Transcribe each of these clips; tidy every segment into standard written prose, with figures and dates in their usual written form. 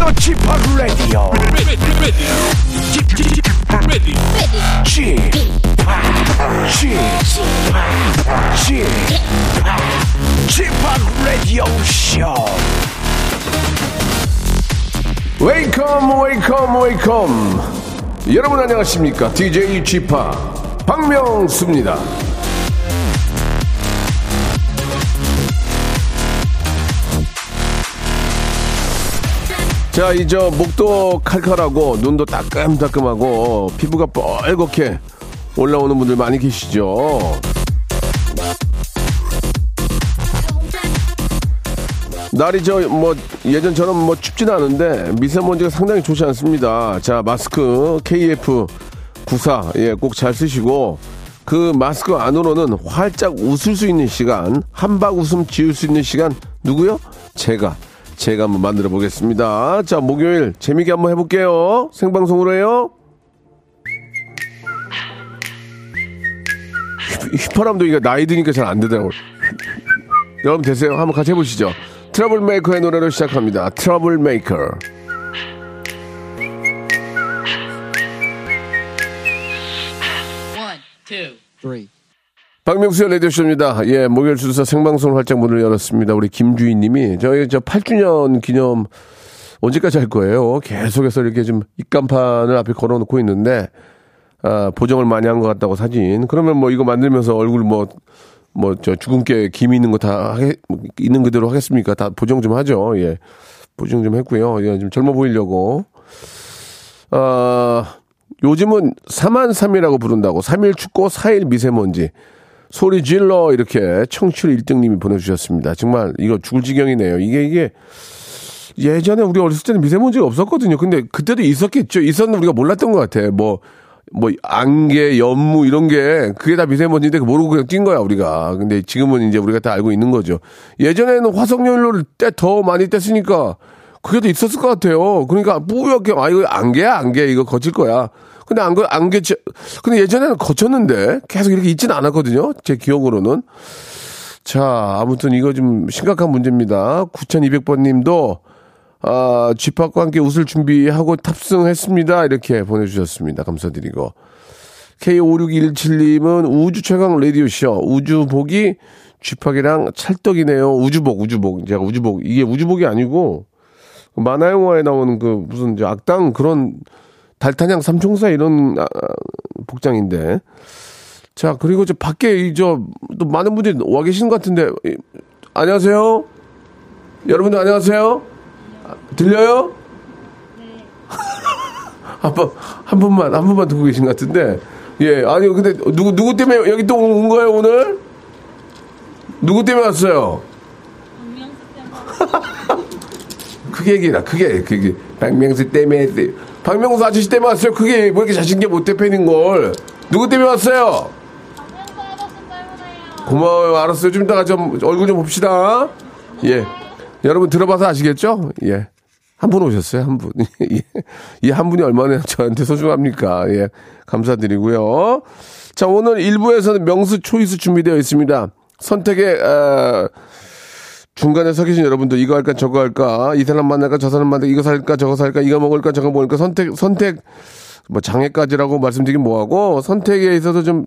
여기도 지팍 라디오. 지팍 라디오 쇼. 웨이컴 웨이컴 웨이컴. 여러분 안녕하십니까? DJ G파 박명수입니다. 자, 이 저 목도 칼칼하고 눈도 따끔따끔하고 피부가 뻘겋게 올라오는 분들 많이 계시죠. 날이 저 뭐 예전처럼 뭐 춥진 않은데 미세먼지가 상당히 좋지 않습니다. 자, 마스크 KF94 예, 꼭 잘 쓰시고 그 마스크 안으로는 활짝 웃을 수 있는 시간, 한박 웃음 지을 수 있는 시간 누구요? 제가 한번 만들어 보겠습니다. 자, 목요일 재미있게 한번 해볼게요. 생방송으로 해요. 휘파람도 이게 나이 드니까 잘 안 되더라고요. 여러분 되세요? 한번 같이 해보시죠. 트러블메이커의 노래로 시작합니다. 트러블메이커. One, two, three. 박명수의 라디오쇼입니다. 예, 목요일 순서 생방송 활짝 문을 열었습니다. 우리 김주희님이 저희 저 8주년 기념 언제까지 할 거예요? 계속해서 이렇게 좀 입간판을 앞에 걸어놓고 있는데 아, 보정을 많이 한 것 같다고 사진. 그러면 뭐 이거 만들면서 얼굴 뭐 저 주근깨 김 있는 거 다 있는 그대로 하겠습니까? 다 보정 좀 하죠. 예, 보정 좀 했고요. 예, 좀 젊어 보이려고. 아, 요즘은 4만 3이라고 부른다고. 3일 춥고 4일 미세먼지. 소리 질러 이렇게 청취율 1등님이 보내주셨습니다. 정말 이거 죽을 지경이네요. 이게 예전에 우리 어렸을 때는 미세먼지가 없었거든요. 근데 그때도 있었겠죠. 있었는데 우리가 몰랐던 것 같아. 뭐 안개, 연무 이런 게 그게 다 미세먼지인데 모르고 그냥 뛴 거야 우리가. 근데 지금은 이제 우리가 다 알고 있는 거죠. 예전에는 화석연료를 더 많이 뗐으니까 그게 더 있었을 것 같아요. 그러니까 뿌옇게 아 이거 안개야 이거 거칠 거야. 근데 근데 예전에는 거쳤는데 계속 이렇게 있지는 않았거든요. 제 기억으로는. 자, 아무튼 이거 좀 심각한 문제입니다. 9200번 님도, 아, 집합과 함께 웃을 준비하고 탑승했습니다. 이렇게 보내주셨습니다. 감사드리고. K56117님은 우주 최강 라디오쇼. 우주복이 집합이랑 찰떡이네요. 우주복. 제가 우주복. 이게 우주복이 아니고, 만화영화에 나오는 그 무슨 이제 악당 그런 달타냥 삼총사 이런 복장인데. 자, 그리고 저 밖에 또 많은 분들이 와 계신 것 같은데. 안녕하세요. 여러분들 안녕하세요. 들려요? 네. 한 번만 듣고 계신 것 같은데. 예, 아니 근데 누구 때문에 여기 또 온 거예요 오늘? 누구 때문에 왔어요? 그게 얘기라. 그게 박명수 때문에. 박명수 아저씨 때문에 왔어요. 그게 뭐 이렇게 자신있게 못 대패는 걸. 누구 때문에 왔어요? 박명수 아저씨 때문에요. 고마워요. 알았어요. 좀 이따가 좀 얼굴 좀 봅시다. 예. 여러분 들어봐서 아시겠죠? 예. 한 분 오셨어요. 한 분. 예. 이 한 분이 얼마나 저한테 소중합니까? 예. 감사드리고요. 자, 오늘 1부에서는 명수 초이스 준비되어 있습니다. 선택의 중간에 서 계신 여러분들 이거 할까 저거 할까 이 사람 만날까 저 사람 만날까 이거 살까 저거 살까 이거 먹을까 저거 먹을까 선택 뭐 장애까지라고 말씀드리긴 뭐하고 선택에 있어서 좀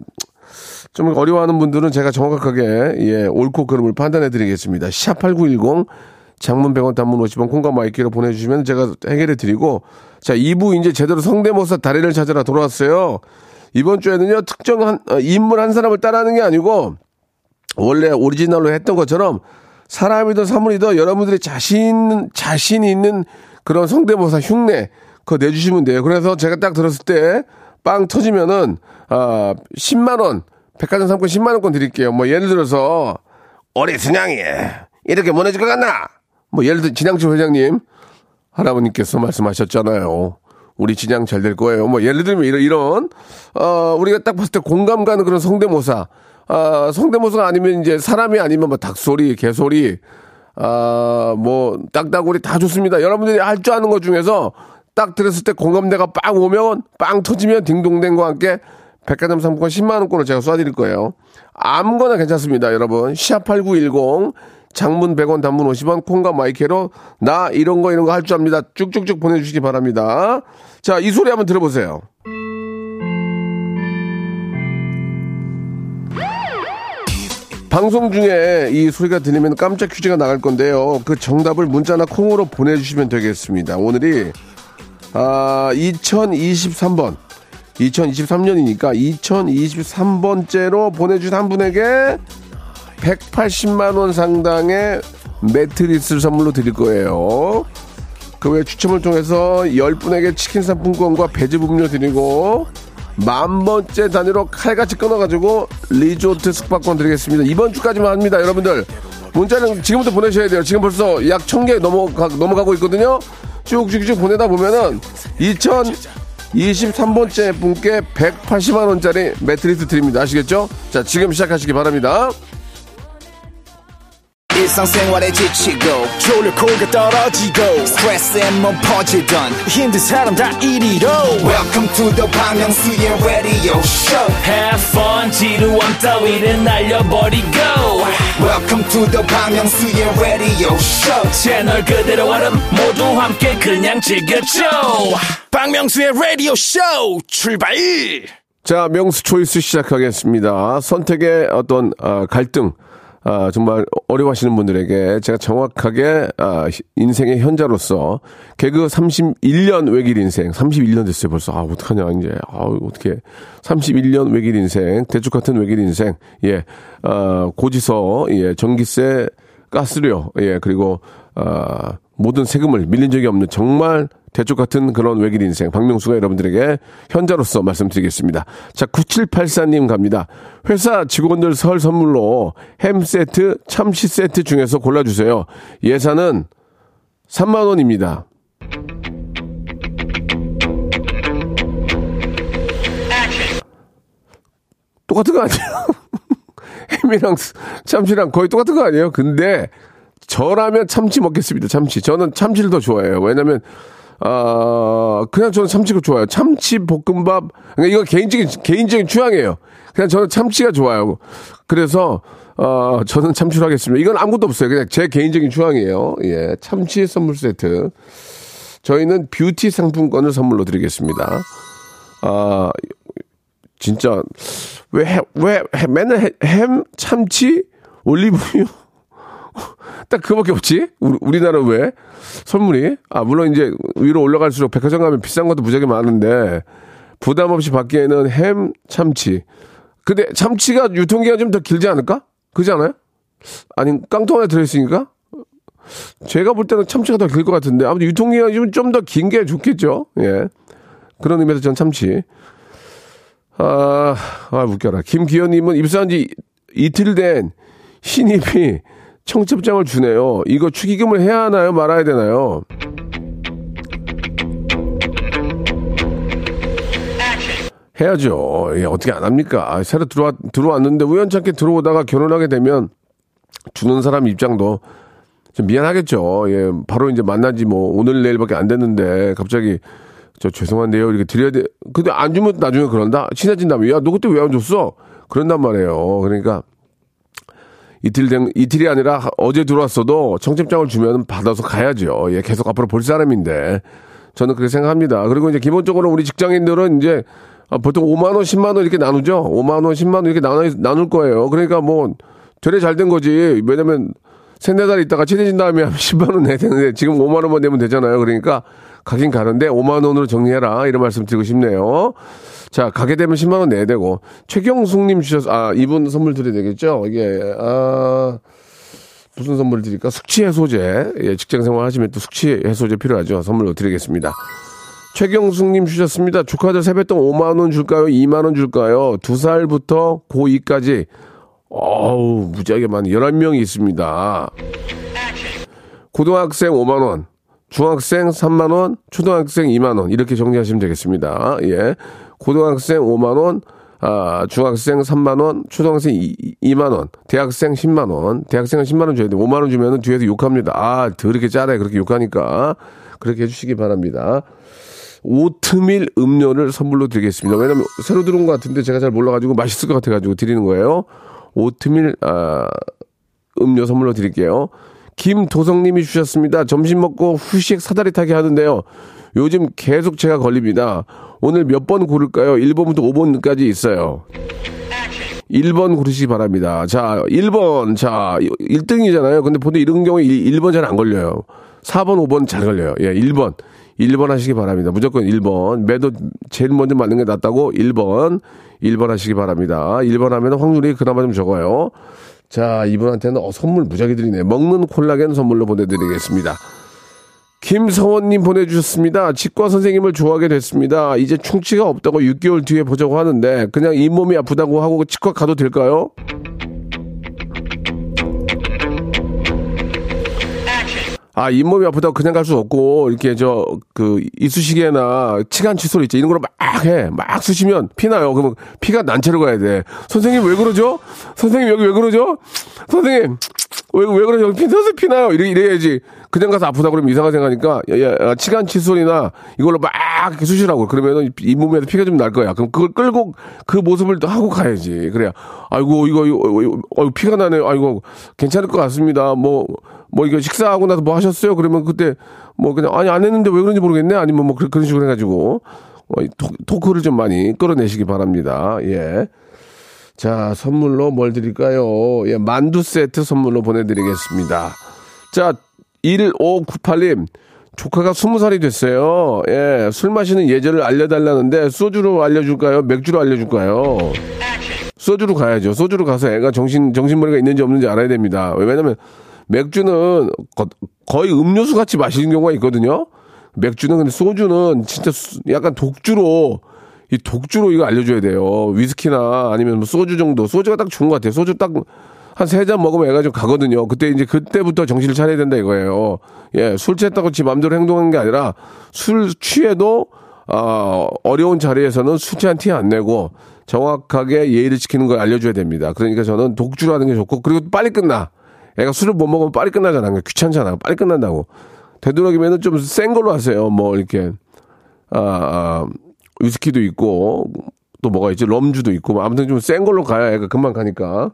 어려워하는 분들은 제가 정확하게 예 옳고 그름을 판단해드리겠습니다. 샤 8910 장문 100원 단문 50원 콩감마이키로 보내주시면 제가 해결해드리고 자 2부 이제 제대로 성대모사 다리를 찾으라 돌아왔어요. 이번 주에는요 특정한 인물 한 사람을 따라하는 게 아니고 원래 오리지널로 했던 것처럼 사람이든 사물이든 여러분들이 자신 있는 그런 성대모사 흉내, 그거 내주시면 돼요. 그래서 제가 딱 들었을 때, 빵 터지면은, 10만원, 백화점 상품 10만원권 드릴게요. 뭐, 예를 들어서, 우리 순양이, 이렇게 무너질 것 같나? 뭐, 예를 들어, 진양치 회장님, 할아버님께서 말씀하셨잖아요. 우리 진양 잘 될 거예요. 뭐, 예를 들면 이런, 우리가 딱 봤을 때 공감 가는 그런 성대모사, 성대모사가 아니면 이제 사람이 아니면 뭐 닭소리, 개소리, 뭐 딱따구리 다 좋습니다. 여러분들이 할 줄 아는 것 중에서 딱 들었을 때 공감대가 빵 오면 빵 터지면 딩동댕과 함께 백화점 상품권 10만 원권을 제가 쏴드릴 거예요. 아무거나 괜찮습니다, 여러분. #8910 장문 100원, 단문 50원, 콩과 마이케로 나 이런 거 할 줄 압니다. 쭉쭉쭉 보내주시기 바랍니다. 자, 이 소리 한번 들어보세요. 방송 중에 이 소리가 들리면 깜짝 퀴즈가 나갈 건데요. 그 정답을 문자나 콩으로 보내주시면 되겠습니다. 오늘이 2023년이니까 2023번째로 보내주신 한 분에게 180만원 상당의 매트리스를 선물로 드릴 거예요. 그 외에 추첨을 통해서 10분에게 치킨 상품권과 배즙 음료 드리고 10,000번째 단위로 칼같이 끊어가지고 리조트 숙박권 드리겠습니다. 이번 주까지만 합니다. 여러분들 문자는 지금부터 보내셔야 돼요. 지금 벌써 약 1,000개 넘어가고 있거든요. 쭉쭉쭉 보내다 보면은 2023번째 분께 180만원짜리 매트리스 드립니다. 아시겠죠? 자, 지금 시작하시기 바랍니다. 일상생활에 지치고 졸려 코가 떨어지고 스트레스에 몸 퍼지던 힘든 사람 다 이리로 Welcome to the 박명수의 radio show. Have fun 지루함 따위를 날려버리고 Welcome to the 박명수의 radio show. 채널 그대로 알음 모두 함께 그냥 즐겨줘. 박명수의 radio show 출발. 자, 명수 초이스 시작하겠습니다. 선택의 어떤 갈등, 정말 어려워하시는 분들에게 제가 정확하게 인생의 현자로서 개그 31년 외길 인생, 31년 됐어요 벌써. 어떡하냐 이제. 어떡해. 31년 외길 인생, 대축 같은 외길 인생. 예. 고지서, 예, 전기세, 가스료, 예, 그리고 모든 세금을 밀린 적이 없는 정말 대쪽 같은 그런 외길 인생, 박명수가 여러분들에게 현자로서 말씀드리겠습니다. 자, 9784님 갑니다. 회사 직원들 설 선물로 햄 세트, 참치 세트 중에서 골라주세요. 예산은 30,000원입니다. 똑같은 거 아니에요? 햄이랑 참치랑 거의 똑같은 거 아니에요? 근데 저라면 참치 먹겠습니다. 참치. 저는 참치를 더 좋아해요. 왜냐면 그냥 저는 참치가 좋아요. 참치 볶음밥. 그러니까 이거 개인적인 취향이에요. 그냥 저는 참치가 좋아요. 그래서 저는 참치로 하겠습니다. 이건 아무것도 없어요. 그냥 제 개인적인 취향이에요. 예, 참치 선물 세트. 저희는 뷰티 상품권을 선물로 드리겠습니다. 진짜 왜 맨날 햄, 참치, 올리브유. 딱 그밖에 없지? 우리나라는 왜? 선물이? 물론 이제 위로 올라갈수록 백화점 가면 비싼 것도 무지하게 많은데 부담 없이 받기에는 햄, 참치. 근데 참치가 유통기간 좀 더 길지 않을까? 그렇지 않아요? 아니, 깡통 안에 들어있으니까? 제가 볼 때는 참치가 더 길 것 같은데 아무튼 유통기간이 좀 더 긴 게 좋겠죠? 예. 그런 의미에서 전 참치. 웃겨라. 김기현님은 입사한 지 이틀 된 신입이 청첩장을 주네요. 이거 축의금을 해야 하나요? 말아야 되나요? 해야죠. 예, 어떻게 안 합니까? 새로 들어왔는데 우연찮게 들어오다가 결혼하게 되면 주는 사람 입장도 좀 미안하겠죠. 예, 바로 이제 만난 지 뭐 오늘 내일밖에 안 됐는데 갑자기 저 죄송한데요. 이렇게 드려야 돼. 근데 안 주면 나중에 그런다? 친해진다며. 야, 너 그때 왜 안 줬어? 그런단 말이에요. 그러니까 이틀이 아니라 어제 들어왔어도 청첩장을 주면 받아서 가야죠. 예, 계속 앞으로 볼 사람인데. 저는 그렇게 생각합니다. 그리고 이제 기본적으로 우리 직장인들은 이제 보통 5만원, 10만원 이렇게 나누죠. 5만원, 10만원 이렇게 나눌 거예요. 그러니까 뭐, 되레 잘 된 거지. 왜냐면, 3-4달 있다가 친해진 다음에 10만원 내야 되는데, 지금 5만원만 내면 되잖아요. 그러니까, 가긴 가는데, 5만원으로 정리해라. 이런 말씀 드리고 싶네요. 자, 가게 되면 10만원 내야 되고, 최경숙님 주셔서, 이분 선물 드려야 되겠죠? 이게, 무슨 선물 드릴까? 숙취해소제. 예, 직장생활 하시면 또 숙취해소제 필요하죠. 선물로 드리겠습니다. 최경숙님 주셨습니다. 조카들 세뱃돈 5만원 줄까요? 2만원 줄까요? 2살부터 고2까지, 무지하게 많은 11명이 있습니다. 고등학생 5만원. 중학생 3만원, 초등학생 2만원, 이렇게 정리하시면 되겠습니다. 예. 고등학생 5만원, 중학생 3만원, 초등학생 2만원, 대학생 10만원, 대학생은 10만원 줘야 돼. 5만원 주면은 뒤에서 욕합니다. 더럽게 짜래. 그렇게 욕하니까. 그렇게 해주시기 바랍니다. 오트밀 음료를 선물로 드리겠습니다. 왜냐면 새로 들어온 것 같은데 제가 잘 몰라가지고 맛있을 것 같아가지고 드리는 거예요. 오트밀, 음료 선물로 드릴게요. 김도성님이 주셨습니다. 점심 먹고 후식 사다리 타기 하는데요. 요즘 계속 제가 걸립니다. 오늘 몇 번 고를까요? 1번부터 5번까지 있어요. 1번 고르시기 바랍니다. 자, 1번. 자, 1등이잖아요. 근데 보통 이런 경우에 1번 잘 안 걸려요. 4번, 5번 잘 걸려요. 예, 1번. 1번 하시기 바랍니다. 무조건 1번. 매도 제일 먼저 맞는 게 낫다고 1번. 1번 하시기 바랍니다. 1번 하면 확률이 그나마 좀 적어요. 자, 이분한테는 선물 무작위 드리네. 먹는 콜라겐 선물로 보내드리겠습니다. 김성원님 보내주셨습니다. 치과 선생님을 좋아하게 됐습니다. 이제 충치가 없다고 6개월 뒤에 보자고 하는데 그냥 잇몸이 아프다고 하고 치과 가도 될까요? 아, 잇몸이 아프다고 그냥 갈 수 없고, 이렇게 이쑤시개나 치간 칫솔 있지. 이런 걸로 막 해. 막 쑤시면 피나요. 그러면 피가 난 채로 가야 돼. 선생님 왜 그러죠? 선생님 여기 왜 그러죠? 선생님, 왜 그러죠? 여기 피나요. 이래야지. 그냥 가서 아프다고 그러면 이상하게 생각하니까, 야, 치간 칫솔이나 이걸로 막 이렇게 쑤시라고. 그러면은 잇몸에서 피가 좀 날 거야. 그럼 그걸 끌고 그 모습을 또 하고 가야지. 그래야, 아이고, 이거 피가 나네요. 아이고, 괜찮을 것 같습니다. 뭐 이거 식사하고 나서 뭐 하셨어요? 그러면 그때 뭐 그냥 아니 안 했는데 왜 그런지 모르겠네. 아니면 뭐 그런 식으로 해가지고 토크를 좀 많이 끌어내시기 바랍니다. 예. 자, 선물로 뭘 드릴까요? 예, 만두 세트 선물로 보내드리겠습니다. 자, 1598님. 조카가 20살이 됐어요. 예, 술 마시는 예절을 알려달라는데 소주로 알려줄까요? 맥주로 알려줄까요? 소주로 가야죠. 소주로 가서 애가 정신머리가 있는지 없는지 알아야 됩니다. 왜냐면 맥주는 거의 음료수 같이 마시는 경우가 있거든요. 맥주는. 근데 소주는 진짜 약간 독주로 이거 알려줘야 돼요. 위스키나 아니면 뭐 소주 정도. 소주가 딱 좋은 것 같아요. 소주 딱 한 3잔 먹으면 애가 좀 가거든요. 그때부터 정신을 차려야 된다 이거예요. 예, 술 취했다고 지 마음대로 행동하는 게 아니라 술 취해도 어려운 자리에서는 술 취한 티 안 내고 정확하게 예의를 지키는 걸 알려줘야 됩니다. 그러니까 저는 독주로 하는 게 좋고, 그리고 빨리 끝나. 애가 술을 못 먹으면 빨리 끝나잖아. 귀찮잖아. 빨리 끝난다고. 되도록이면 좀 센 걸로 하세요. 뭐, 이렇게, 위스키도 있고, 또 뭐가 있지? 럼주도 있고, 아무튼 좀 센 걸로 가야 애가 금방 가니까.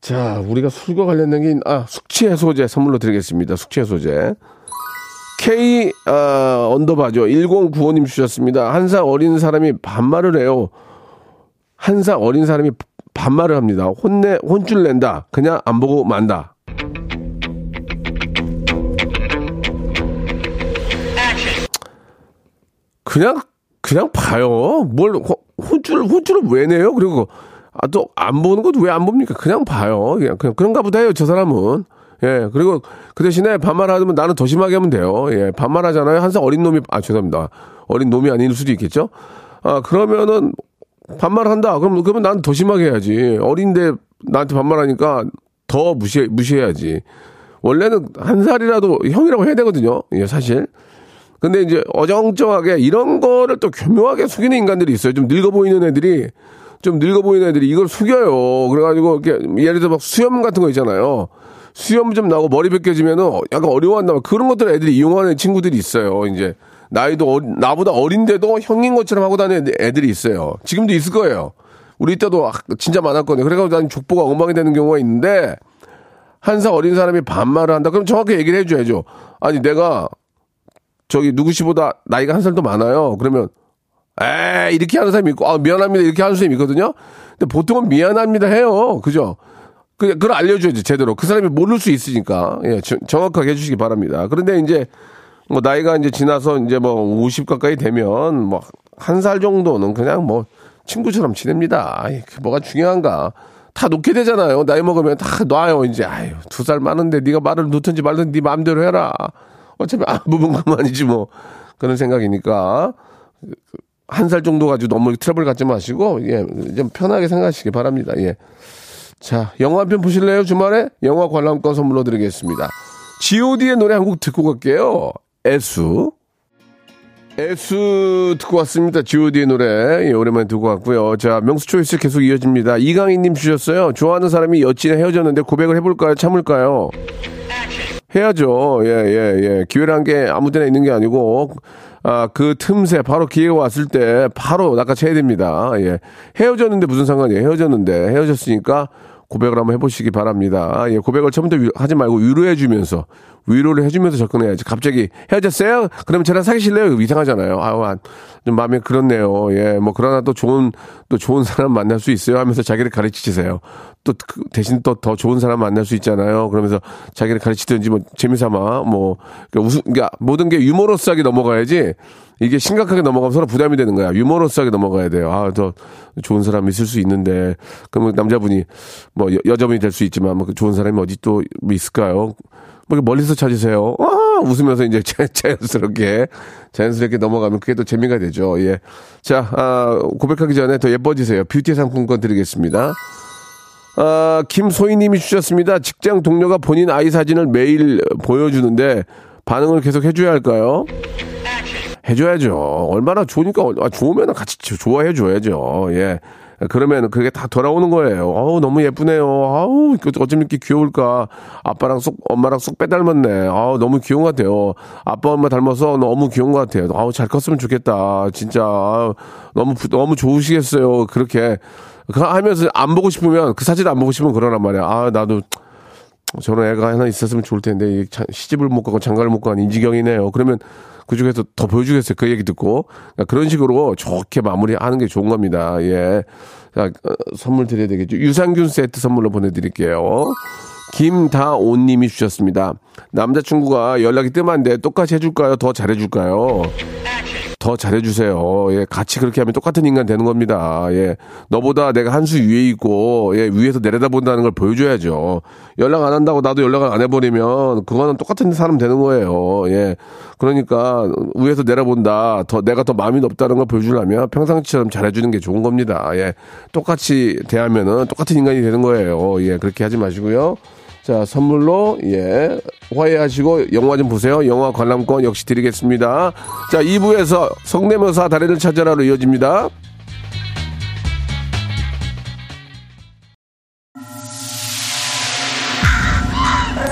자, 우리가 술과 관련된 게, 숙취 해소제 선물로 드리겠습니다. 숙취 해소제. K__죠. 1095님 주셨습니다. 한 살 어린 사람이 반말을 합니다. 혼쭐 낸다. 그냥 안 보고 만다. 그냥 봐요. 뭘 혼쭐을 왜 내요? 그리고 또 안 보는 것도 왜 안 봅니까? 그냥 봐요. 그냥 그런가 보다 해요. 저 사람은. 예, 그리고 그 대신에 반말하면 나는 더 심하게 하면 돼요. 예, 반말하잖아요. 한 살 어린 놈이 죄송합니다. 어린 놈이 아닐 수도 있겠죠. 아, 그러면은. 반말한다. 그러면 난 더 심하게 해야지. 어린데 나한테 반말하니까 더 무시해야지. 원래는 한 살이라도 형이라고 해야 되거든요. 예, 사실. 근데 이제 어정쩡하게 이런 거를 또 교묘하게 속이는 인간들이 있어요. 좀 늙어 보이는 애들이 이걸 속여요. 그래가지고 이렇게 예를 들어 막 수염 같은 거 있잖아요. 수염 좀 나고 머리 벗겨지면은 약간 어려워한다. 막 그런 것들 애들이 이용하는 친구들이 있어요. 이제. 나보다 어린데도 형인 것처럼 하고 다니는 애들이 있어요. 지금도 있을 거예요. 우리 때도 진짜 많았거든요. 그래가지고 난 족보가 엉망이 되는 경우가 있는데, 한 살 어린 사람이 반말을 한다. 그럼 정확히 얘기를 해줘야죠. 아니, 내가, 누구시보다 나이가 한 살 더 많아요. 그러면, 이렇게 하는 사람이 있고, 미안합니다. 이렇게 하는 사람이 있거든요. 근데 보통은 미안합니다 해요. 그죠? 그걸 알려줘야지, 제대로. 그 사람이 모를 수 있으니까. 예, 정확하게 해주시기 바랍니다. 그런데 이제, 뭐, 나이가 이제 지나서 이제 뭐, 50 가까이 되면, 뭐, 한 살 정도는 그냥 뭐, 친구처럼 지냅니다. 아이, 뭐가 중요한가. 다 놓게 되잖아요. 나이 먹으면 다 놔요, 이제. 아유, 2살 많은데, 네가 말을 놓든지 말든지 네 마음대로 해라. 어차피 안 부분 그만이지, 뭐. 그런 생각이니까. 한 살 정도 가지고 너무 트러블 갖지 마시고, 예, 좀 편하게 생각하시기 바랍니다. 예. 자, 영화 한 편 보실래요, 주말에? 영화 관람권 선물로 드리겠습니다. GOD의 노래 한 곡 듣고 갈게요. 애수 듣고 왔습니다. G.O.D의 노래. 예, 오랜만에 듣고 왔고요. 자, 명수 초이스 계속 이어집니다. 이강인님 주셨어요. 좋아하는 사람이 여친에 헤어졌는데 고백을 해볼까요? 참을까요? 해야죠. 예. 기회란 게 아무 데나 있는 게 아니고, 그 틈새, 바로 기회가 왔을 때 바로 낚아채야 됩니다. 예. 헤어졌는데 무슨 상관이에요? 헤어졌으니까 고백을 한번 해보시기 바랍니다. 아, 예, 고백을 처음부터 하지 말고 위로해주면서, 위로를 해주면서 접근해야지. 갑자기 헤어졌어요? 그럼 저랑 사귀실래요? 이상하잖아요. 아우, 좀 마음이 그렇네요. 예, 뭐, 그러나 또 좋은 사람 만날 수 있어요? 하면서 자기를 가르치세요. 또, 대신 또 더 좋은 사람 만날 수 있잖아요. 그러면서 자기를 가르치든지, 뭐, 재미삼아, 뭐, 그러니까 모든 게 유머러스하게 넘어가야지. 이게 심각하게 넘어가면 서로 부담이 되는 거야. 유머러스하게 넘어가야 돼요. 아, 더 좋은 사람이 있을 수 있는데. 그러면 남자분이, 뭐, 여자분이 될 수 있지만, 뭐, 좋은 사람이 어디 또 있을까요? 뭐, 멀리서 찾으세요. 아, 웃으면서 이제 자연스럽게 넘어가면 그게 또 재미가 되죠. 예. 자, 아, 고백하기 전에 더 예뻐지세요. 뷰티 상품권 드리겠습니다. 아, 김소희님이 주셨습니다. 직장 동료가 본인 아이 사진을 매일 보여주는데 반응을 계속 해줘야 할까요? 해줘야죠. 얼마나 좋으니까, 아, 좋으면 같이 좋아해줘야죠. 예. 그러면 그게 다 돌아오는 거예요. 어우, 너무 예쁘네요. 아우, 어쩜 이렇게 귀여울까. 아빠랑 엄마랑 쏙 빼닮았네. 아우, 너무 귀여운 것 같아요. 아빠, 엄마 닮아서 너무 귀여운 것 같아요. 아우, 잘 컸으면 좋겠다. 진짜. 아우, 너무 좋으시겠어요. 그렇게. 하면서 안 보고 싶으면, 그 사진 안 보고 싶으면 그러란 말이야. 아, 나도. 저런 애가 하나 있었으면 좋을 텐데, 시집을 못 가고 장가를 못 가는 인지경이네요. 그러면 그 중에서 더 보여주겠어요. 그 얘기 듣고. 그러니까 그런 식으로 좋게 마무리하는 게 좋은 겁니다. 예. 자, 선물 드려야 되겠죠. 유산균 세트 선물로 보내드릴게요. 김다온님이 주셨습니다. 남자친구가 연락이 뜸한데 똑같이 해줄까요? 더 잘해줄까요? 더 잘해주세요. 예, 같이 그렇게 하면 똑같은 인간 되는 겁니다. 예, 너보다 내가 한 수 위에 있고, 예, 위에서 내려다본다는 걸 보여줘야죠. 연락 안 한다고 나도 연락을 안 해버리면, 그거는 똑같은 사람 되는 거예요. 예, 그러니까, 위에서 내려본다, 내가 더 마음이 높다는 걸 보여주려면 평상시처럼 잘해주는 게 좋은 겁니다. 예, 똑같이 대하면은 똑같은 인간이 되는 거예요. 예, 그렇게 하지 마시고요. 자, 선물로, 예, 화해하시고 영화 좀 보세요. 영화 관람권 역시 드리겠습니다. 자, 2부에서 성대모사 달인을 찾아라로 이어집니다.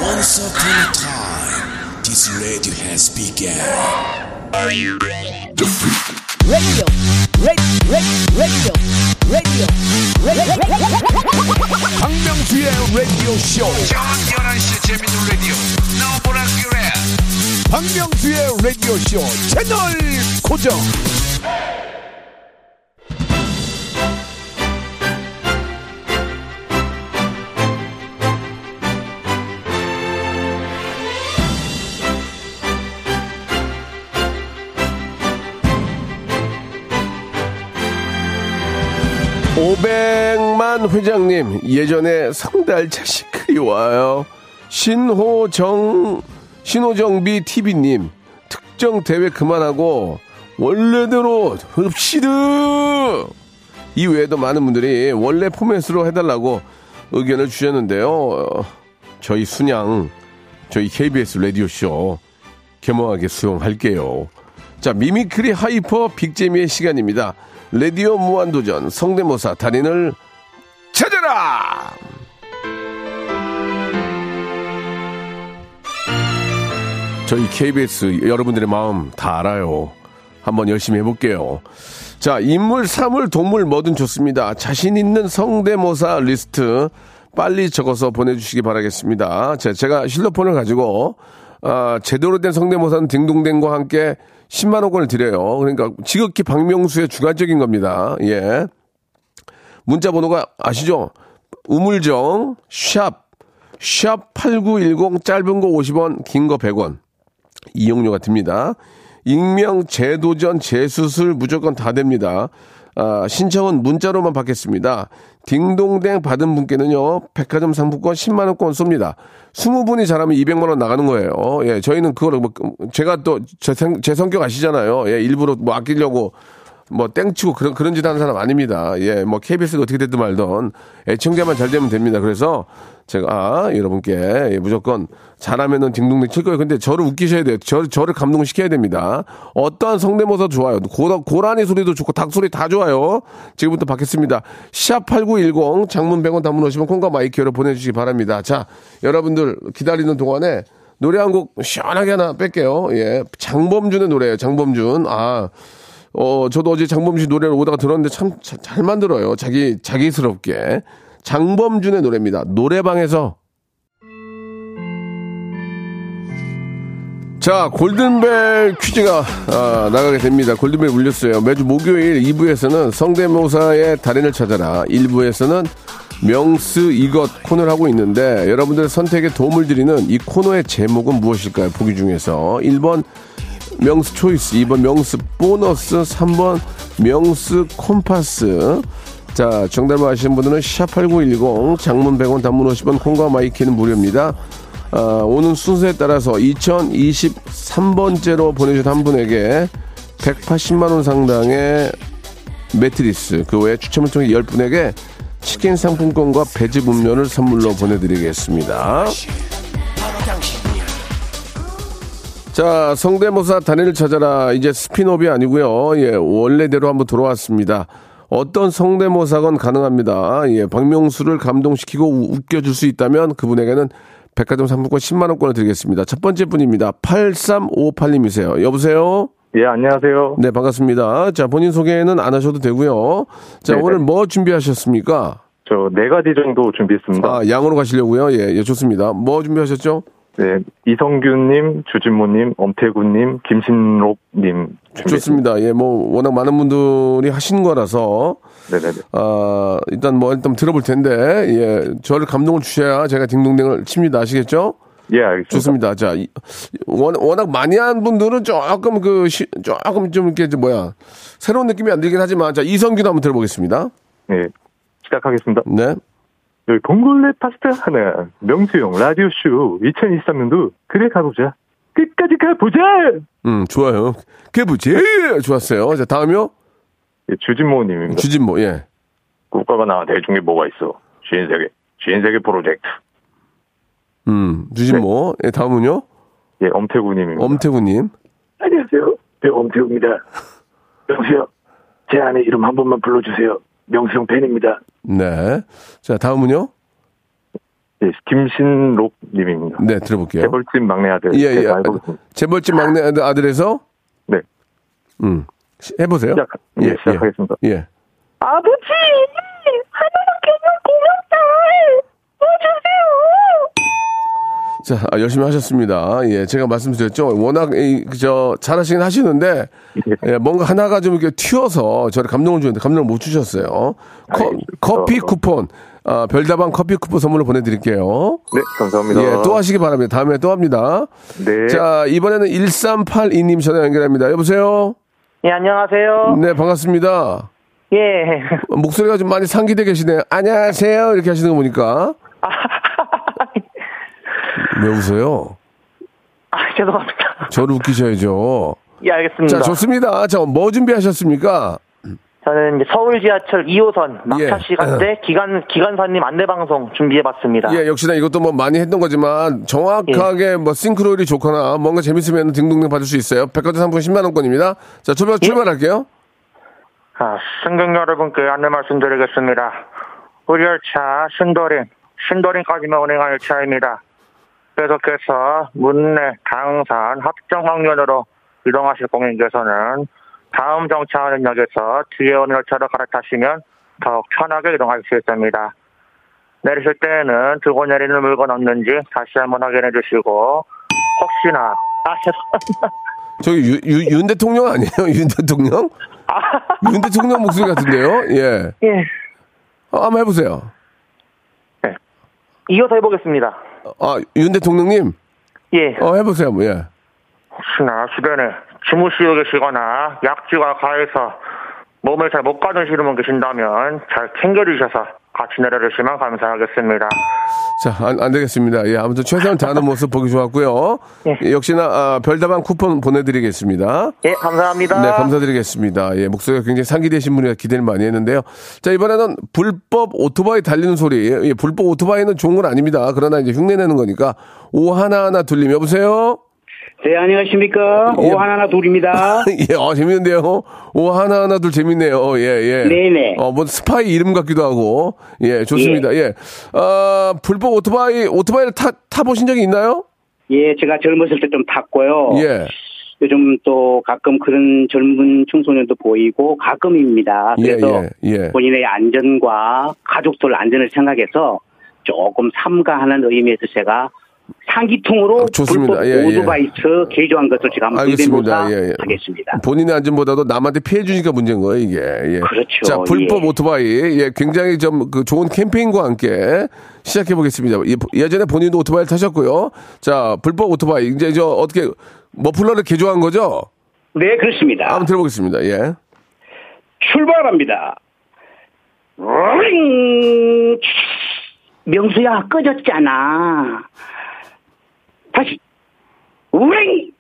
Once upon a time, this radio has begun. Are you ready? Radio, radio. 박명수의 라디오 쇼. 저녁 11시 재밌는 라디오. 너보라 귀래. 박명수의 라디오 쇼 채널 고정. 오백만 회장님, 예전에 성달차식 그리 와요. 신호정비 TV님, 특정 대회 그만하고, 원래대로 흡시드! 이 외에도 많은 분들이 원래 포맷으로 해달라고 의견을 주셨는데요. 저희 순양, 저희 KBS 라디오쇼, 겸허하게 수용할게요. 자, 미미크리 하이퍼 빅재미의 시간입니다. 라디오 무한도전 성대모사 달인을 찾아라. 저희 KBS 여러분들의 마음 다 알아요. 한번 열심히 해볼게요. 자, 인물, 사물, 동물 뭐든 좋습니다. 자신 있는 성대모사 리스트 빨리 적어서 보내주시기 바라겠습니다. 제가 실로폰을 가지고 제대로 된 성대모사는 딩동댕과 함께 10만원권을 드려요. 그러니까 지극히 박명수의 주관적인 겁니다. 예. 문자 번호가 아시죠? 우물정 샵8910 짧은 거 50원, 긴 거 100원. 이용료가 듭니다. 익명, 재도전, 재수술 무조건 다 됩니다. 아, 신청은 문자로만 받겠습니다. 딩동댕 받은 분께는요, 백화점 상품권 10만원권 쏩니다. 20분이 잘하면 200만원 나가는 거예요. 예, 저희는 그걸, 뭐, 제가 또, 제 성격 아시잖아요. 예, 일부러 뭐 아끼려고, 뭐, 땡치고 그런 짓 하는 사람 아닙니다. 예, 뭐, KBS가 어떻게 됐든 말든, 애청자만 잘 되면 됩니다. 그래서, 제가, 여러분께, 예, 무조건, 잘하면은 딩동댕 칠 거예요. 근데 저를 웃기셔야 돼요. 저를 감동시켜야 됩니다. 어떠한 성대모사 좋아요. 고라니 소리도 좋고, 닭 소리 다 좋아요. 지금부터 받겠습니다. 샵8910, 장문 100원 단문 오시면 콩감마이키로 보내주시기 바랍니다. 자, 여러분들 기다리는 동안에, 노래 한 곡 시원하게 하나 뺄게요. 예, 장범준의 노래예요. 장범준. 저도 어제 장범준 노래를 오다가 들었는데 참 잘 만들어요. 자기스럽게. 장범준의 노래입니다. 노래방에서. 자, 골든벨 퀴즈가 나가게 됩니다. 골든벨 울렸어요. 매주 목요일 2부에서는 성대모사의 달인을 찾아라, 1부에서는 명수 이것 코너를 하고 있는데, 여러분들 선택에 도움을 드리는 이 코너의 제목은 무엇일까요? 보기 중에서 1번 명수 초이스, 2번 명수 보너스, 3번 명수 콤파스. 자, 정답을 아시는 분들은 샤8910, 장문 100원, 단문 50원, 콩감마이키는 무료입니다. 오는 순서에 따라서 2023번째로 보내주신 한 분에게 180만원 상당의 매트리스, 그 외에 추첨을 통해 10분에게 치킨 상품권과 배즙 음료를 선물로 보내드리겠습니다. 자, 성대모사 단일을 찾아라, 이제 스피노비 아니고요, 예, 원래대로 한번 돌아왔습니다. 어떤 성대모사건 가능합니다. 예, 박명수를 감동시키고 웃겨줄 수 있다면 그분에게는 백화점 상품권 10만원권을 드리겠습니다. 첫 번째 분입니다. 8358님이세요. 여보세요? 예, 안녕하세요. 네, 반갑습니다. 자, 본인 소개는 안 하셔도 되고요. 자, 네네. 오늘 뭐 준비하셨습니까? 저 4가지 정도 준비했습니다. 아, 양으로 가시려고요? 예, 예, 좋습니다. 뭐 준비하셨죠? 네, 이성균님, 주진모님, 엄태구님, 김신록님. 좋습니다. 예, 뭐 워낙 많은 분들이 하신 거라서. 네네네. 아, 일단 들어볼 텐데, 예, 저를 감동을 주셔야 제가 딩동댕을 칩니다. 아시겠죠? 예, 알겠습니다. 좋습니다. 자, 워낙 많이 한 분들은 조금 조금 좀 이렇게 새로운 느낌이 안 들긴 하지만, 자, 이성균 한번 들어보겠습니다. 네, 시작하겠습니다. 네. 여기 봉골레 파스타 하나, 명수용 라디오쇼 2023년도 그래 가보자, 끝까지 가보자. 좋아요. 가보지. 좋았어요. 자, 다음이요. 예, 주진모님입니다. 주진모. 예. 국가가 나한테 해준 게 뭐가 있어? 신세계 프로젝트. 주진모. 네. 예, 다음은요. 예, 엄태구님입니다. 엄태구님. 안녕하세요, 배우 엄태구입니다. 명수요, 제 아내 이름 한 번만 불러주세요. 명수형 팬입니다. 네. 자, 다음은요? 네, 김신록 님입니다. 네, 들어볼게요. 재벌집 막내 아들. 예, 예. 재벌집 막내 아들에서? 네. 해보세요. 시작하겠습니다. 예. 아버지! 하나밖에 없는 고명딸! 도와주세요! 자, 열심히 하셨습니다. 예, 제가 말씀드렸죠. 워낙, 잘하시긴 하시는데, 예, 뭔가 하나가 좀 이렇게 튀어서 저를 감동을 주는데 감동을 못 주셨어요. 커피 쿠폰, 별다방 커피 쿠폰 선물로 보내드릴게요. 네, 감사합니다. 예, 또 하시기 바랍니다. 다음에 또 합니다. 네. 자, 이번에는 1382님 전화 연결합니다. 여보세요? 예, 안녕하세요. 네, 반갑습니다. 예. 목소리가 좀 많이 상기돼 계시네요. 안녕하세요, 이렇게 하시는 거 보니까. 왜 웃어요? 아, 죄송합니다. 저를 웃기셔야죠. 예, 알겠습니다. 자, 좋습니다. 자, 뭐 준비하셨습니까? 저는 이제 서울 지하철 2호선 막차 시간대 기관사님 안내방송 준비해봤습니다. 예, 역시나 이것도 뭐 많이 했던 거지만 정확하게, 예, 뭐 싱크로율이 좋거나 뭔가 재밌으면 딩동댕 받을 수 있어요. 백화점 상품 10만원권입니다. 자, 출발할게요. 아, 승객 여러분께 안내 말씀드리겠습니다. 우리 열차 신도림까지만 운행할 차입니다. 계속해서 문내, 당산, 합정학년으로 이동하실 공인께서는 다음 정차하는 역에서 뒤에 오는 열차로 갈아타시면 더욱 편하게 이동할 수 있습니다. 내리실 때에는 들고 내리는 물건 없는지 다시 한번 확인해 주시고, 혹시나 저기 윤 대통령 아니에요? 윤 대통령? 윤 대통령 목소리 같은데요? 예. 예. 한번 해보세요. 네. 이어서 해보겠습니다. 아, 윤 대통령님? 예. 해보세요, 뭐, 예. 혹시나 주변에 주무시고 계시거나 약지가 가해서 몸을 잘 못 가누시는 분 계신다면 잘 챙겨주셔서 같이 내려주시면 감사하겠습니다. 자, 안 되겠습니다. 예, 아무튼 최선을 다하는 모습 보기 좋았고요. 예. 역시나 별다방 쿠폰 보내드리겠습니다. 예, 감사합니다. 네, 감사드리겠습니다. 예, 목소리가 굉장히 상기되신 분이라 기대를 많이 했는데요. 자, 이번에는 불법 오토바이 달리는 소리. 예, 불법 오토바이는 좋은 건 아닙니다. 그러나 이제 흉내내는 거니까. 오 하나하나 둘님, 여보세요? 네, 안녕하십니까. 예. 오 하나하나 둘입니다. 예, 재밌는데요. 오 하나하나 둘 재밌네요. 예, 예. 네네. 뭐 스파이 이름 같기도 하고. 예, 좋습니다. 예. 불법 오토바이를 타보신 적이 있나요? 예, 제가 젊었을 때 좀 탔고요. 예. 요즘 또 가끔 그런 젊은 청소년도 보이고 가끔입니다. 그래서 본인의 안전과 가족들 안전을 생각해서 조금 삼가하는 의미에서 제가 상기통으로 불법 오토바이스 개조한 것을 제가 한번 알겠습니다. 하겠습니다. 본인의 안전보다도 남한테 피해 주니까 문제인 거예요, 이게. 예. 그렇죠. 자, 불법 오토바이, 굉장히 좀 그 좋은 캠페인과 함께 시작해 보겠습니다. 예전에 본인도 오토바이를 타셨고요. 자, 불법 오토바이 이제 저 어떻게 머플러를 개조한 거죠? 네, 그렇습니다. 한번 들어보겠습니다. 예. 출발합니다. 링. 명수야, 꺼졌잖아. 다시, 윙!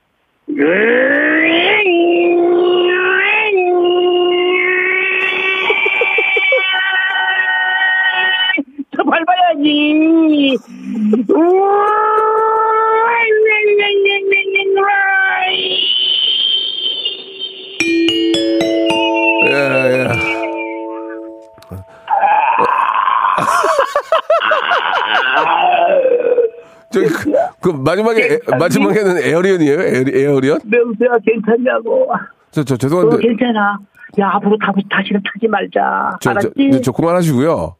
더 밟아야지! 저기 그 마지막에는 에어리언이에요? 에어리언? 명수야 괜찮냐고. 저 죄송한데. 괜찮아. 야 앞으로 다시는 타지 말자. 알았지? 저 그만하시고요.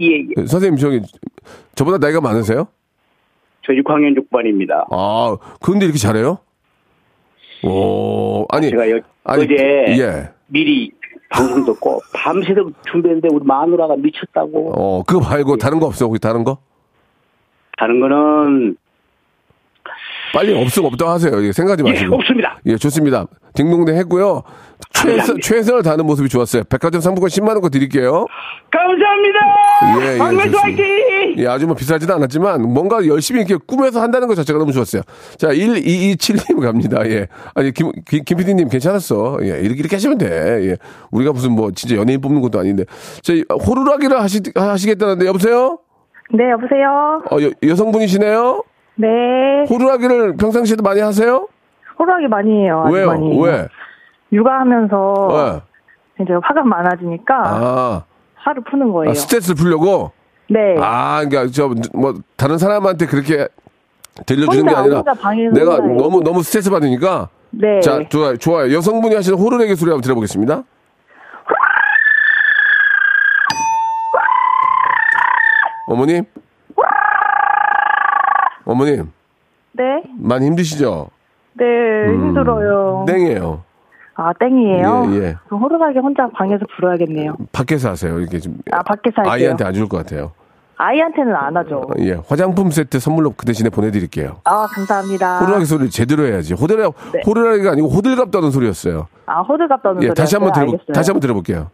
예. 선생님 저기 저보다 나이가 많으세요? 저 6학년 6반입니다. 아 그런데 이렇게 잘해요? 오 아니. 제가 어제 미리 방송 듣고 밤새도록 준비했는데 우리 마누라가 미쳤다고. 그거 말고 다른 거 없어? 혹시 다른 거? 다른 거는 빨리 없으면 없다 하세요. 예, 생각하지 마시고. 없습니다. 예, 좋습니다. 딩동댕 했고요. 최선을 다하는 모습이 좋았어요. 백화점 상품권 10만 원권 드릴게요. 감사합니다. 예, 박명수 화이팅. 예, 아주 뭐 비싸지도 않았지만 뭔가 열심히 이렇게 꾸며서 한다는 것 자체가 너무 좋았어요. 자, 1227님 갑니다. 예, 아니 김 PD님 괜찮았어. 예, 이렇게 하시면 돼. 예, 우리가 무슨 뭐 진짜 연예인 뽑는 것도 아닌데. 저 호루라기를 하시겠다는데 여보세요. 네, 여보세요? 여성분이시네요? 네. 호루라기를 평상시에도 많이 하세요? 호루라기 많이 해요. 아주 왜요? 많이. 왜? 육아하면서 네. 이제 화가 많아지니까 화를 푸는 거예요. 스트레스를 풀려고? 네. 그러니까 다른 사람한테 그렇게 들려주는 게 아니라 내가 너무 스트레스 받으니까? 네. 자, 좋아요. 여성분이 하시는 호루라기 소리 한번 들어보겠습니다. 어머님? 어머님? 네? 많이 힘드시죠? 네, 힘들어요. 땡이에요. 아, 땡이에요? 예. 그럼 호루라기 혼자 방에서 불어야겠네요. 밖에서 하세요. 이렇게 좀. 밖에서 하세요. 아이한테 안 줄 것 같아요. 아이한테는 안 하죠. 예, 화장품 세트 선물로 그 대신에 보내드릴게요. 아, 감사합니다. 호루라기 소리를 제대로 해야지. 호루라기가 아니고 호들갑다는 소리였어요. 아, 호들갑다는 소리였어요? 예, 다시 한번 들어볼게요.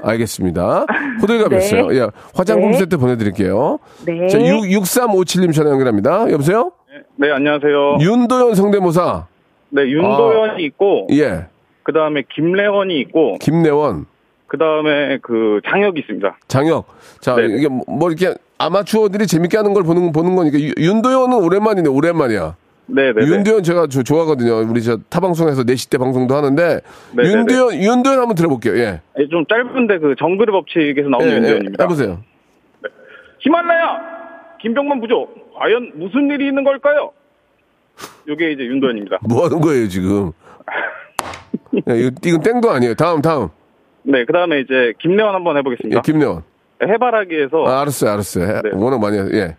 알겠습니다. 호들갑이었어요. 네. 예, 화장품 세트 보내드릴게요. 네. 자, 6357님 전화 연결합니다. 여보세요? 네, 안녕하세요. 윤도현 성대모사. 네, 윤도현이 있고. 예. 그 다음에 김래원이 있고. 김래원. 그 다음에 그 장혁이 있습니다. 장혁. 자, 네. 이게 뭐 이렇게 아마추어들이 재밌게 하는 걸 보는 거니까. 윤도현은 오랜만이네, 오랜만이야. 네네. 윤도현 제가 좋아하거든요. 우리 저 타방송에서 4시 때 방송도 하는데 네네네. 윤도현 한번 들어볼게요. 예. 좀 짧은데 그 정글의 법칙에서 나오는 윤도현입니다. 해보세요. 네. 히말라야 김병만 부족 과연 무슨 일이 있는 걸까요? 이게 이제 윤도현입니다. 뭐 하는 거예요 지금? 네, 이건 땡도 아니에요. 다음. 네, 그 다음에 이제 김래원 한번 해보겠습니다. 예, 김래원. 해바라기에서. 알았어요. 네. 워낙 많이 해서 네.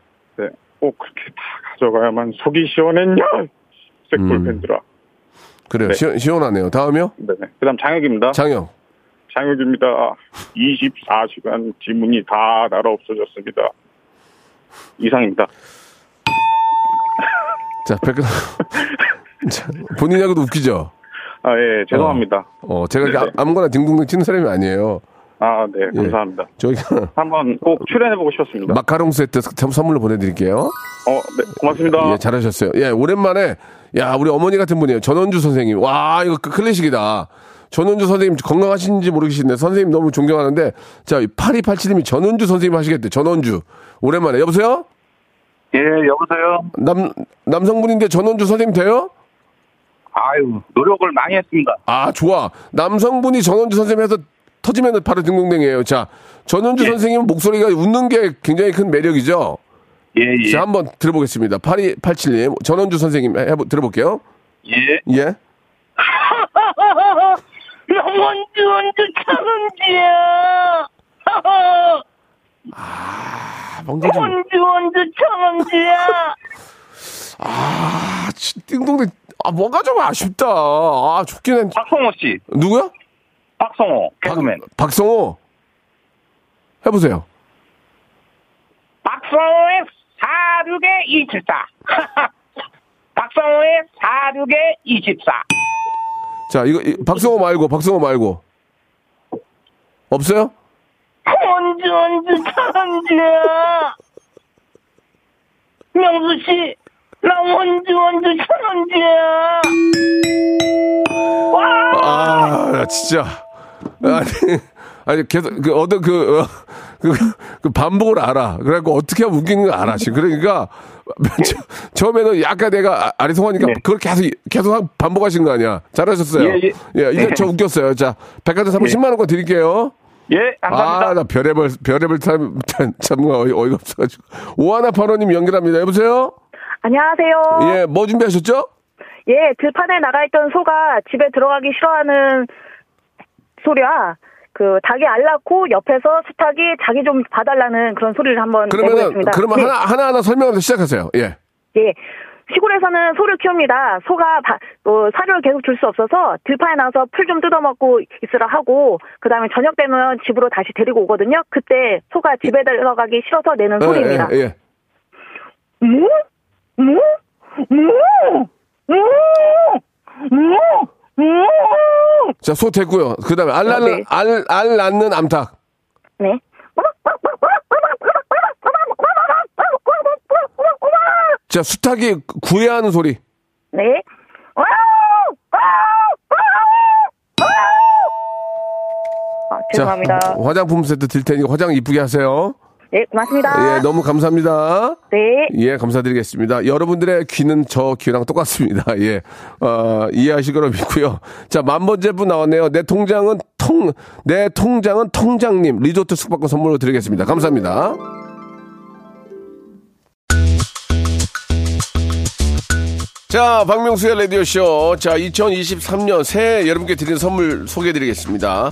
그렇게 다 가져가야만 속이 시원했냐? 색불팬들아. 그래요. 네. 시원하네요. 다음이요? 네. 그 다음 장혁입니다. 장혁입니다. 24시간 지문이 다 날아 없어졌습니다. 이상입니다. 자, 본인하고도 웃기죠? 아, 예. 죄송합니다. 제가 이렇게 아무거나 딩동댕 치는 사람이 아니에요. 아, 네, 감사합니다. 저희가 한번 꼭 출연해보고 싶었습니다. 마카롱 세트 선물로 보내드릴게요. 네, 고맙습니다. 예, 잘하셨어요. 예, 오랜만에, 우리 어머니 같은 분이에요. 전원주 선생님. 와, 이거 클래식이다. 전원주 선생님 건강하신지 모르겠는데, 선생님 너무 존경하는데, 자, 8287님이 전원주 선생님 하시겠대. 전원주. 오랜만에. 여보세요? 예, 여보세요? 남성분인데 전원주 선생님 돼요? 아유, 노력을 많이 했습니다. 아, 좋아. 남성분이 전원주 선생님 해서 터지면 바로 딩동댕이에요. 자, 전현주 선생님 목소리가 웃는 게 굉장히 큰 매력이죠? 예. 자, 한번 들어보겠습니다. 8287님, 전원주 선생님 들어볼게요. 예. 예. 원주 창원지야. 아, 뭔가 좀. 원주 창원지야. 아, 띵동댕. 아, 뭔가 좀 아쉽다. 아, 좋긴 한. 박성호 씨. 누구야? 박성호. 개그맨. 박성호. 해보세요. 박성호의 46274. 박성호의 46224. 자, 이거 박성호 말고. 없어요? 언제 천원지야. 명수 씨, 나 언제 천원지야. 아, 진짜. 아니 계속 그 반복을 알아. 그래갖고 어떻게 하면 웃기는 걸 알아. 그러니까 처음에는 약간 내가 아리송하니까 네. 그걸 계속 반복하신 거 아니야. 잘하셨어요. 예. 이게 저 웃겼어요. 자, 백화점 사면 10만 원권 드릴게요. 예, 감사합니다. 아, 나 별의별 참 어이가 없어가지고. 오하나 파로님 연결합니다. 여보세요. 안녕하세요. 예, 뭐 준비하셨죠? 예, 들판에 나가 있던 소가 집에 들어가기 싫어하는 소리야. 그 닭이 알 낳고 옆에서 수탉이 자기 좀 봐달라는 그런 소리를 한번 내보겠습니다. 그러면 네. 하나하나 설명하면서 시작하세요. 예. 시골에서는 소를 키웁니다. 소가 사료를 계속 줄 수 없어서 들판에 나와서 풀 좀 뜯어먹고 있으라 하고 그 다음에 저녁 되면 집으로 다시 데리고 오거든요. 그때 소가 집에 들어가기 싫어서 내는 소리입니다. 예. 자, 소 됐고요. 그 다음에 알 낳는 암탉. 네. 자, 수탉이 구애하는 소리. 네. 아, 죄송합니다. 자, 화장품 세트 드릴 테니까 화장 이쁘게 하세요. 네, 고맙습니다. 예, 너무 감사합니다. 네. 예, 감사드리겠습니다. 여러분들의 귀는 저 귀랑 똑같습니다. 예, 이해하실 거로 믿고요. 자, 10,000번째 분 나왔네요. 내 통장은 통장님 리조트 숙박권 선물로 드리겠습니다. 감사합니다. 자, 박명수의 라디오쇼. 자, 2023년 새해 여러분께 드리는 선물 소개해드리겠습니다.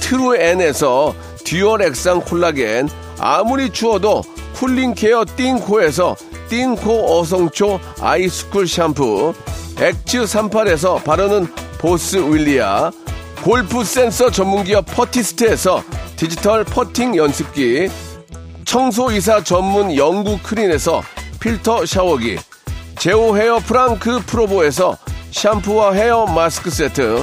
트루엔에서 듀얼 액상 콜라겐, 아무리 추워도 쿨링케어 띵코에서 띵코 어성초 아이스쿨 샴푸, 엑츠38에서 바르는 보스 윌리아, 골프 센서 전문기업 퍼티스트에서 디지털 퍼팅 연습기, 청소이사 전문 영구 크린에서 필터 샤워기, 제오헤어 프랑크 프로보에서 샴푸와 헤어 마스크 세트,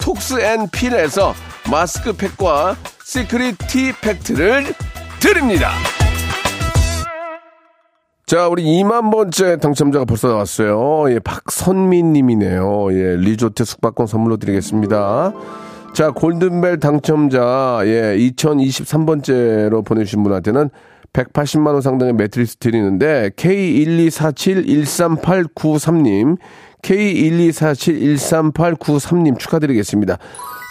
톡스앤필에서 마스크팩과 시크릿 티팩트를 드립니다. 자, 우리 20,000번째 당첨자가 벌써 나왔어요. 예, 박선미님이네요. 예, 리조트 숙박권 선물로 드리겠습니다. 자, 골든벨 당첨자, 예, 2023번째로 보내주신 분한테는 180만원 상당의 매트리스 드리는데, K124713893님, K124713893님 축하드리겠습니다.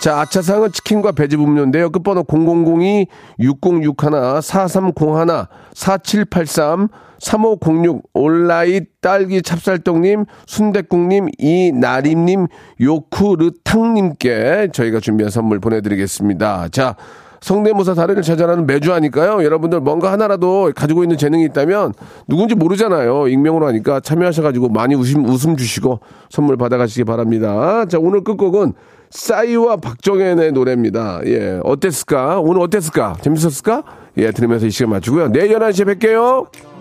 자, 아차상은 치킨과 배즙 음료인데요. 끝번호 002-6061-4301-4783-3506 온라인 딸기 찹쌀떡님, 순댓국님, 이나림님, 요크르탕님께 저희가 준비한 선물 보내드리겠습니다. 자, 성대모사 달인을 찾아라는 매주 하니까요. 여러분들 뭔가 하나라도 가지고 있는 재능이 있다면 누군지 모르잖아요. 익명으로 하니까 참여하셔가지고 많이 웃음 주시고 선물 받아가시기 바랍니다. 자, 오늘 끝곡은 싸이와 박정현의 노래입니다. 예, 어땠을까? 오늘 어땠을까? 재밌었을까? 예, 들으면서 이 시간 마치고요. 내일 11시에 뵐게요.